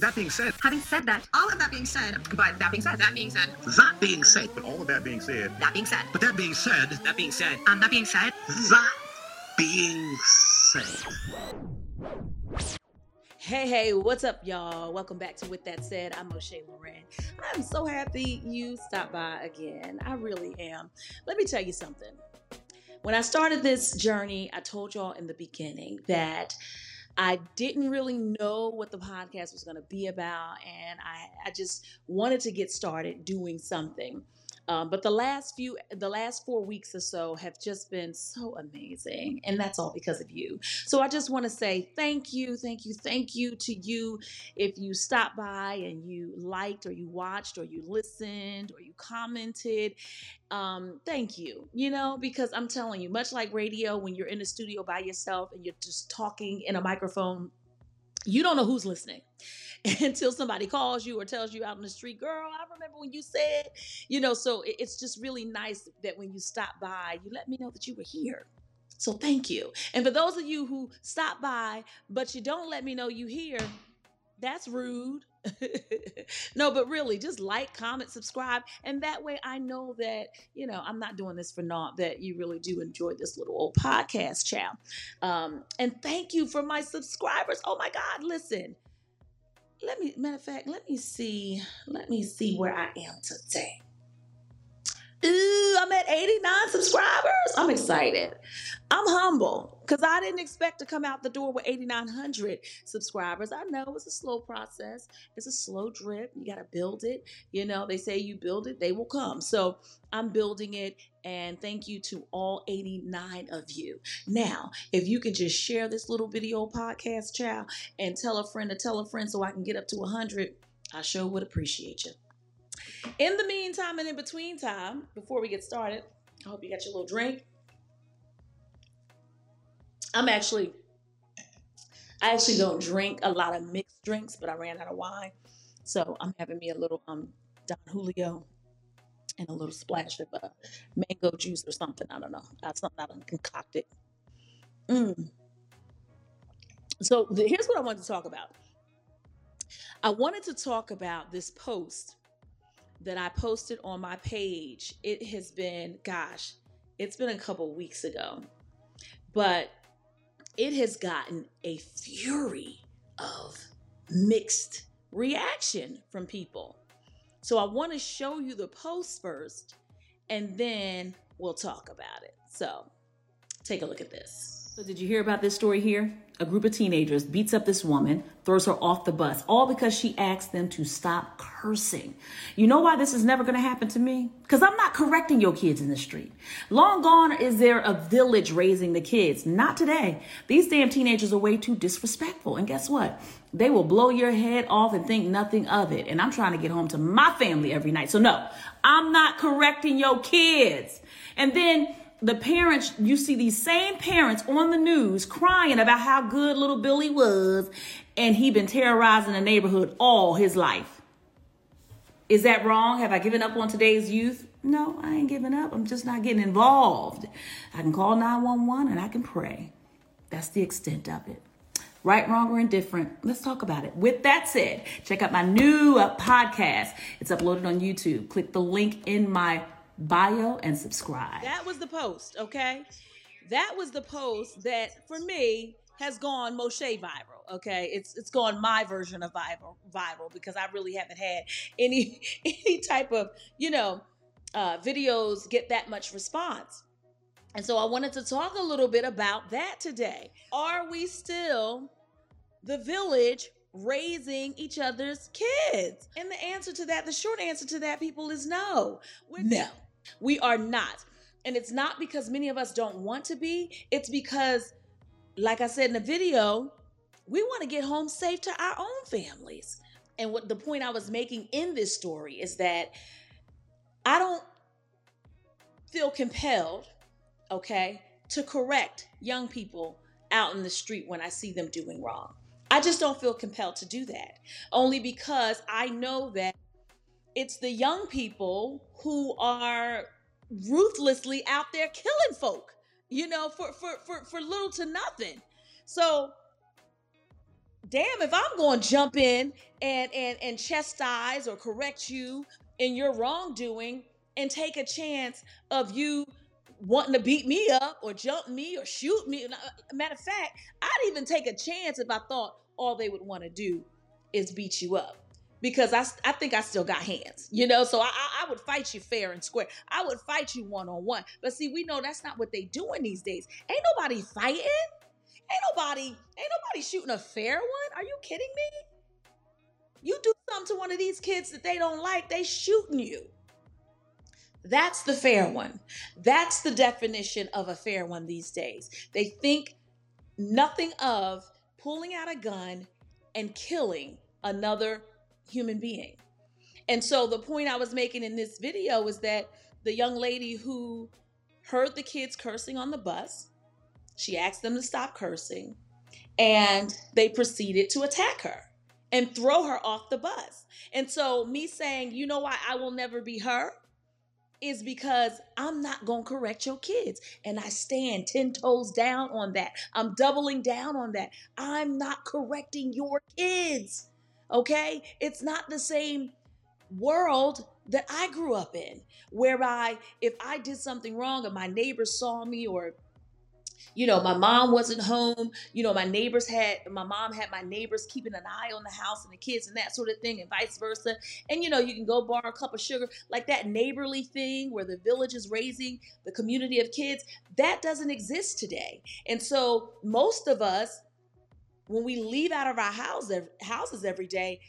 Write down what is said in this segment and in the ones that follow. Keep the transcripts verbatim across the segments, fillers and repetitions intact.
That being said, having said that, all of that being said, but that being said, that being said, that being said, but all of that being said, that being said, but that being said, that being said, and that being said, that being said. Hey, hey, what's up, y'all? Welcome back to With That Said. I'm O'Shea Moran. I'm so happy you stopped by again. I really am. Let me tell you something. When I started this journey, I told y'all in the beginning that I didn't really know what the podcast was going to be about, and I, I just wanted to get started doing something. Um, but the last few, the last four weeks or so have just been so amazing, and that's all because of you. So I just want to say thank you, thank you, thank you to you. If you stopped by and you liked or you watched or you listened or you commented, Um, thank you, you know, because I'm telling you, much like radio, when you're in the studio by yourself and you're just talking in a microphone, you don't know who's listening until somebody calls you or tells you out on the street, girl, I remember when you said, you know, so it's just really nice that when you stop by, you let me know that you were here. So thank you. And for those of you who stop by, but you don't let me know you here, that's rude. No, but really, just like, comment, subscribe, and that way I know that, you know, I'm not doing this for naught, that you really do enjoy this little old podcast, child. Um, and thank you for my subscribers. Oh my God, listen. Let me, matter of fact, let me see, let me see where I am today. Ooh, I'm at eighty-nine subscribers. I'm excited. I'm humble because I didn't expect to come out the door with eighty-nine hundred subscribers. I know it's a slow process. It's a slow drip. You got to build it. You know, they say you build it, they will come. So I'm building it. And thank you to all eighty-nine of you. Now, if you could just share this little video podcast, child, and tell a friend to tell a friend so I can get up to one hundred, I sure would appreciate you. In the meantime and in between time, before we get started, I hope you got your little drink. I'm actually, I actually don't drink a lot of mixed drinks, but I ran out of wine. So I'm having me a little um, Don Julio and a little splash of uh, mango juice or something. I don't know. That's something I done concocted. Mm. So the, here's what I wanted to talk about. I wanted to talk about this post that I posted on my page. It has been, gosh, it's been a couple weeks ago, but it has gotten a fury of mixed reaction from people. So I want to show you the post first, and then we'll talk about it. So take a look at this. So did you hear about this story here? A group of teenagers beats up this woman, throws her off the bus, all because she asked them to stop cursing. You know why this is never going to happen to me? Because I'm not correcting your kids in the street. Long gone is there a village raising the kids. Not today. These damn teenagers are way too disrespectful. And guess what? They will blow your head off and think nothing of it. And I'm trying to get home to my family every night. So no, I'm not correcting your kids. And then the parents, you see these same parents on the news crying about how good little Billy was, and he been terrorizing the neighborhood all his life. Is that wrong? Have I given up on today's youth? No, I ain't giving up. I'm just not getting involved. I can call nine one one and I can pray. That's the extent of it. Right, wrong, or indifferent. Let's talk about it. With that said, check out my new podcast. It's uploaded on YouTube. Click the link in my bio and subscribe. That was the post, okay? That was the post that, for me, has gone Moshe viral, okay? It's it's gone my version of viral, viral because I really haven't had any any type of, you know, uh, videos get that much response. And so I wanted to talk a little bit about that today. Are we still the village raising each other's kids? And the answer to that, the short answer to that, people, is no. We're no. We are not. And it's not because many of us don't want to be. It's because, like I said in the video, we want to get home safe to our own families. And what the point I was making in this story is that I don't feel compelled, okay, to correct young people out in the street when I see them doing wrong. I just don't feel compelled to do that, only because I know that it's the young people who are ruthlessly out there killing folk, you know, for, for, for, for little to nothing. So damn, if I'm going to jump in and, and, and chastise or correct you in your wrongdoing and take a chance of you wanting to beat me up or jump me or shoot me. Matter of fact, I'd even take a chance if I thought all they would want to do is beat you up, because I, I think I still got hands, you know? So I, I would fight you fair and square. I would fight you one-on-one. But see, we know that's not what they doing these days. Ain't nobody fighting. Ain't nobody, ain't nobody shooting a fair one. Are you kidding me? You do something to one of these kids that they don't like, they shooting you. That's the fair one. That's the definition of a fair one these days. They think nothing of pulling out a gun and killing another human being. And so the point I was making in this video is that the young lady who heard the kids cursing on the bus, she asked them to stop cursing, and they proceeded to attack her and throw her off the bus. And so me saying, you know why I will never be her? Is because I'm not going to correct your kids. And I stand ten toes down on that. I'm doubling down on that. I'm not correcting your kids, okay? It's not the same world that I grew up in, whereby if I did something wrong and my neighbors saw me, or, you know, my mom wasn't home, you know, my neighbors had, my mom had my neighbors keeping an eye on the house and the kids and that sort of thing, and vice versa. And, you know, you can go borrow a cup of sugar, like that neighborly thing where the village is raising the community of kids. That doesn't exist today. And so most of us, when we leave out of our house, houses every day,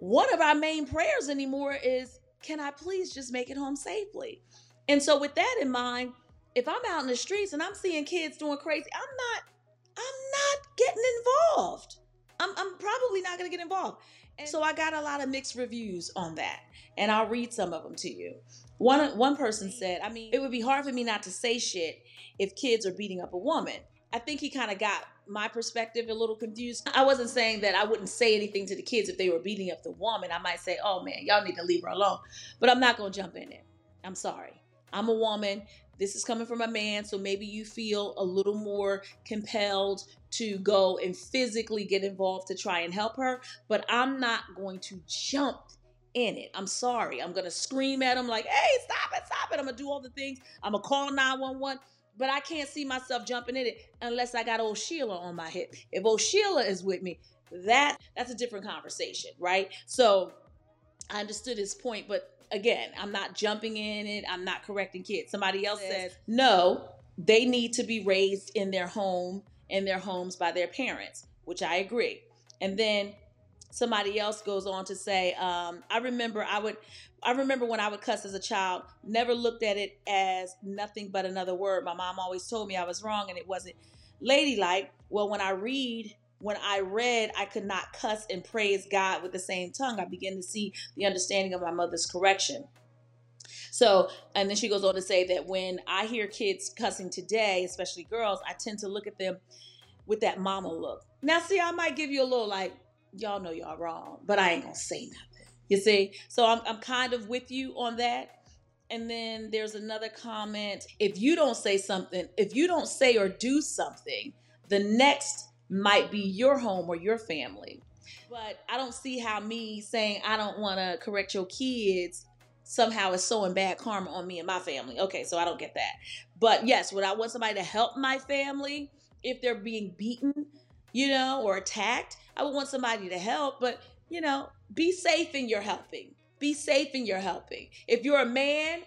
one of our main prayers anymore is, can I please just make it home safely? And so with that in mind, if I'm out in the streets and I'm seeing kids doing crazy, I'm not, I'm not getting involved. I'm, I'm probably not going to get involved. And so I got a lot of mixed reviews on that, and I'll read some of them to you. One, one person said, I mean, it would be hard for me not to say shit if kids are beating up a woman. I think he kind of got my perspective a little confused. I wasn't saying that I wouldn't say anything to the kids if they were beating up the woman. I might say, oh man, y'all need to leave her alone, but I'm not going to jump in it. I'm sorry. I'm a woman. This is coming from a man, so maybe you feel a little more compelled to go and physically get involved to try and help her, but I'm not going to jump in it. I'm sorry. I'm going to scream at him like, hey, stop it, stop it. I'm going to do all the things. I'm going to call nine one one, but I can't see myself jumping in it unless I got old Sheila on my hip. If old Sheila is with me, that that's a different conversation, right? So I understood his point, but again, I'm not jumping in it. I'm not correcting kids. Somebody else says, no, they need to be raised in their home, in their homes by their parents, which I agree. And then somebody else goes on to say, um, I remember I would, I remember when I would cuss as a child, never looked at it as nothing but another word. My mom always told me I was wrong and it wasn't ladylike. Well, when I read When I read, I could not cuss and praise God with the same tongue. I began to see the understanding of my mother's correction. So, and then she goes on to say that when I hear kids cussing today, especially girls, I tend to look at them with that mama look. Now, see, I might give you a little like, y'all know y'all wrong, but I ain't gonna say nothing. You see? So I'm, I'm kind of with you on that. And then there's another comment. If you don't say something, if you don't say or do something, the next might be your home or your family. But I don't see how me saying I don't want to correct your kids somehow is sowing bad karma on me and my family. Okay, so I don't get that. But yes, would I want somebody to help my family if they're being beaten, you know, or attacked? I would want somebody to help, but, you know, be safe in your helping. Be safe in your helping. If you're a man,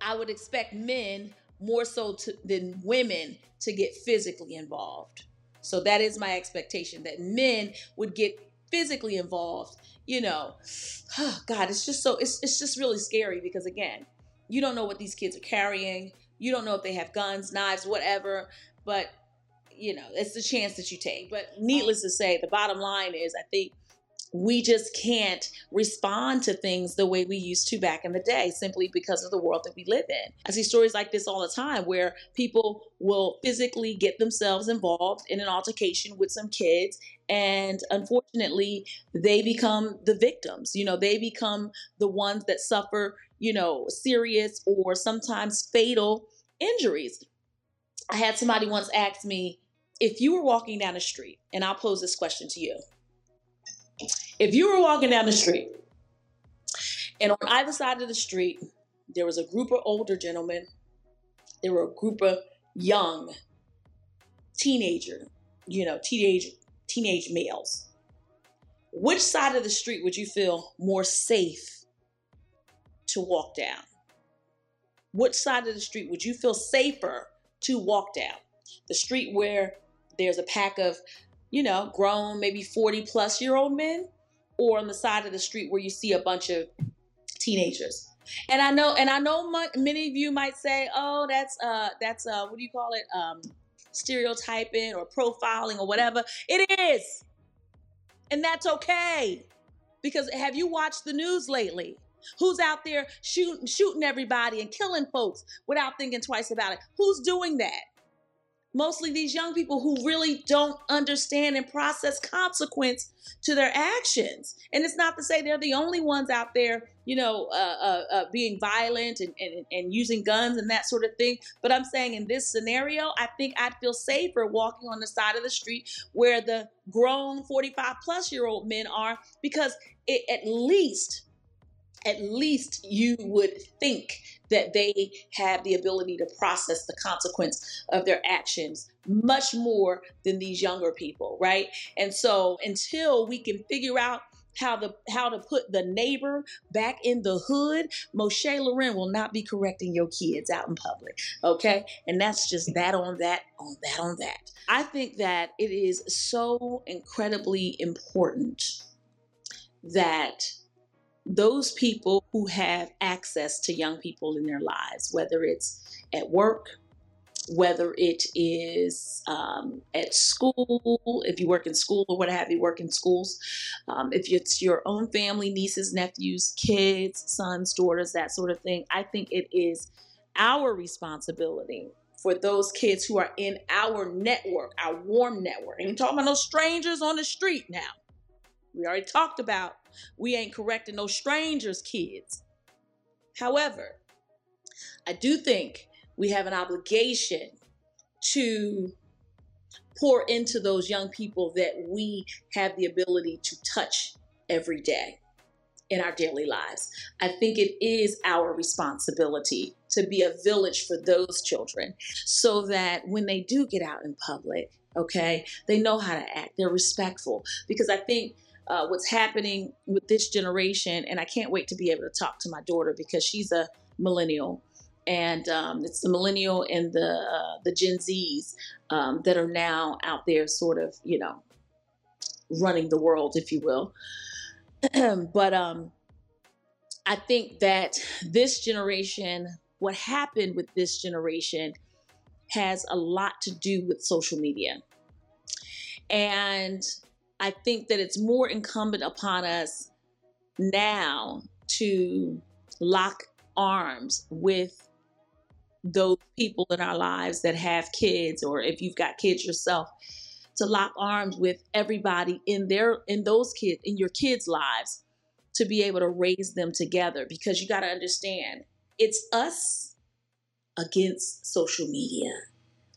I would expect men more so to, than women to get physically involved. So that is my expectation, that men would get physically involved. You know, oh God, it's just so, it's, it's just really scary because again, you don't know what these kids are carrying. You don't know if they have guns, knives, whatever, but you know, it's the chance that you take. But needless to say, the bottom line is I think we just can't respond to things the way we used to back in the day simply because of the world that we live in. I see stories like this all the time where people will physically get themselves involved in an altercation with some kids, and unfortunately, they become the victims. You know, they become the ones that suffer, you know, serious or sometimes fatal injuries. I had somebody once ask me, If you were walking down the street, and I'll pose this question to you. If you were walking down the street and on either side of the street, there was a group of older gentlemen, there were a group of young teenager, you know, teenage, teenage males, which side of the street would you feel more safe to walk down? Which side of the street would you feel safer to walk down? The street where there's a pack of, you know, grown, maybe forty plus year old men, or on the side of the street where you see a bunch of teenagers. And I know, and I know my, many of you might say, oh, that's, uh, that's, uh, what do you call it? Um, stereotyping or profiling or whatever. It is. And that's okay. Because have you watched the news lately? Who's out there shooting, shooting everybody and killing folks without thinking twice about it? Who's doing that? Mostly these young people who really don't understand and process consequence to their actions. And it's not to say they're the only ones out there, you know, uh, uh, uh, being violent and, and, and using guns and that sort of thing. But I'm saying in this scenario, I think I'd feel safer walking on the side of the street where the grown forty-five plus year old men are, because it, at least, at least you would think that they have the ability to process the consequence of their actions much more than these younger people, right? And so until we can figure out how the how to put the neighbor back in the hood, Moshe Lauren will not be correcting your kids out in public, okay? And that's just that on that, on that, on that. I think that it is so incredibly important that those people who have access to young people in their lives, whether it's at work, whether it is um, at school, if you work in school or what have you, work in schools, um, if it's your own family, nieces, nephews, kids, sons, daughters, that sort of thing, I think it is our responsibility for those kids who are in our network, our warm network. And you're talking about no strangers on the street now. We already talked about we ain't correcting no strangers' kids. However, I do think we have an obligation to pour into those young people that we have the ability to touch every day in our daily lives. I think it is our responsibility to be a village for those children so that when they do get out in public, okay, they know how to act, they're respectful. Because I think Uh, what's happening with this generation, and I can't wait to be able to talk to my daughter because she's a millennial, and um, it's the millennial and the uh, the Gen Zs um, that are now out there sort of, you know, running the world, if you will. But um, I think that this generation, what happened with this generation has a lot to do with social media. And I think that it's more incumbent upon us now to lock arms with those people in our lives that have kids, or if you've got kids yourself, to lock arms with everybody in their, in those kids, in your kids' lives, to be able to raise them together. Because you got to understand, it's us against social media.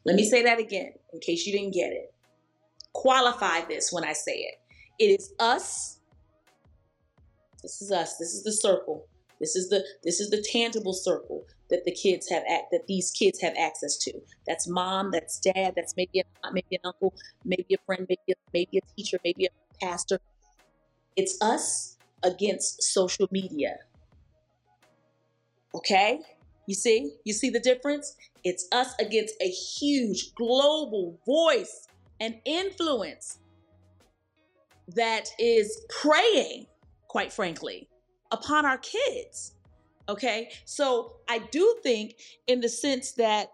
Let me say that again, in case you didn't get it. Qualify this when I say it. It is us. This is us. This is the circle. This is the this is the tangible circle that the kids have at, that these kids have access to. That's mom. That's dad. That's maybe an aunt, maybe an uncle, maybe a friend, maybe a, maybe a teacher, maybe a pastor. It's us against social media. Okay, you see, you see the difference. It's us against a huge global voice. An influence that is preying, quite frankly, upon our kids, okay? So I do think, in the sense that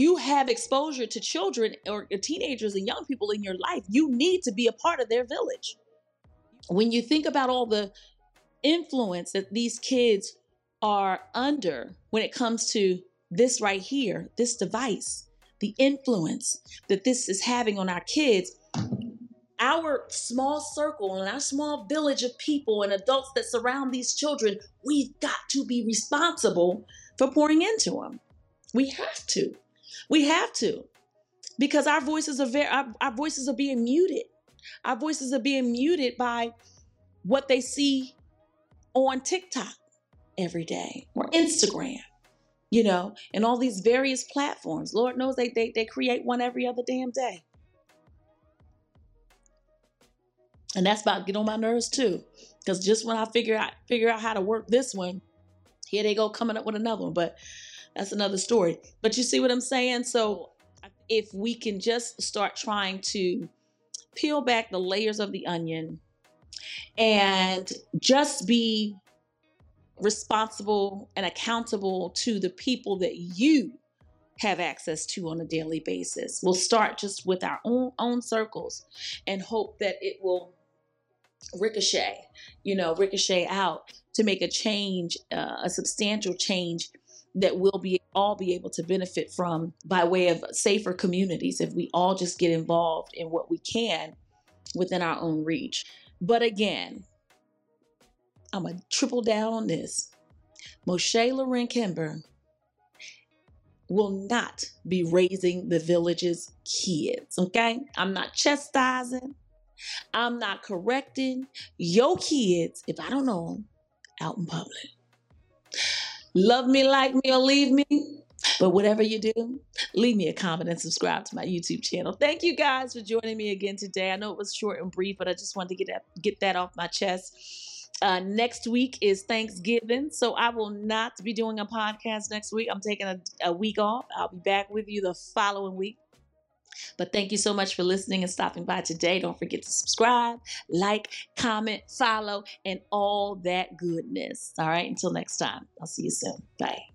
you have exposure to children or teenagers and young people in your life, you need to be a part of their village. When you think about all the influence that these kids are under when it comes to this right here, this device, the influence that this is having on our kids, our small circle and our small village of people and adults that surround these children, we've got to be responsible for pouring into them. We have to. We have to, because our voices are very, our, our voices are being muted. Our voices are being muted by what they see on TikTok every day or Instagram, you know, and all these various platforms. Lord knows they, they, they create one every other damn day. And that's about to get on my nerves too. Because just when I figure out, figure out how to work this one, here they go coming up with another one. But that's another story. But you see what I'm saying? So if we can just start trying to peel back the layers of the onion and just be responsible and accountable to the people that you have access to on a daily basis. We'll start just with our own own circles and hope that it will ricochet, you know, ricochet out to make a change, uh, a substantial change that we'll be all be able to benefit from by way of safer communities if we all just get involved in what we can within our own reach. But again, I'm going to triple down on this. Moshe Lauren Kimber will not be raising the village's kids, okay? I'm not chastising. I'm not correcting your kids if I don't know them out in public. Love me, like me, or leave me. But whatever you do, leave me a comment and subscribe to my YouTube channel. Thank you guys for joining me again today. I know it was short and brief, but I just wanted to get that, get that off my chest. Uh, next week is Thanksgiving, so I will not be doing a podcast next week. I'm taking a, a week off. I'll be back with you the following week. But thank you so much for listening and stopping by today. Don't forget to subscribe, like, comment, follow, and all that goodness. All right, until next time. I'll see you soon. Bye.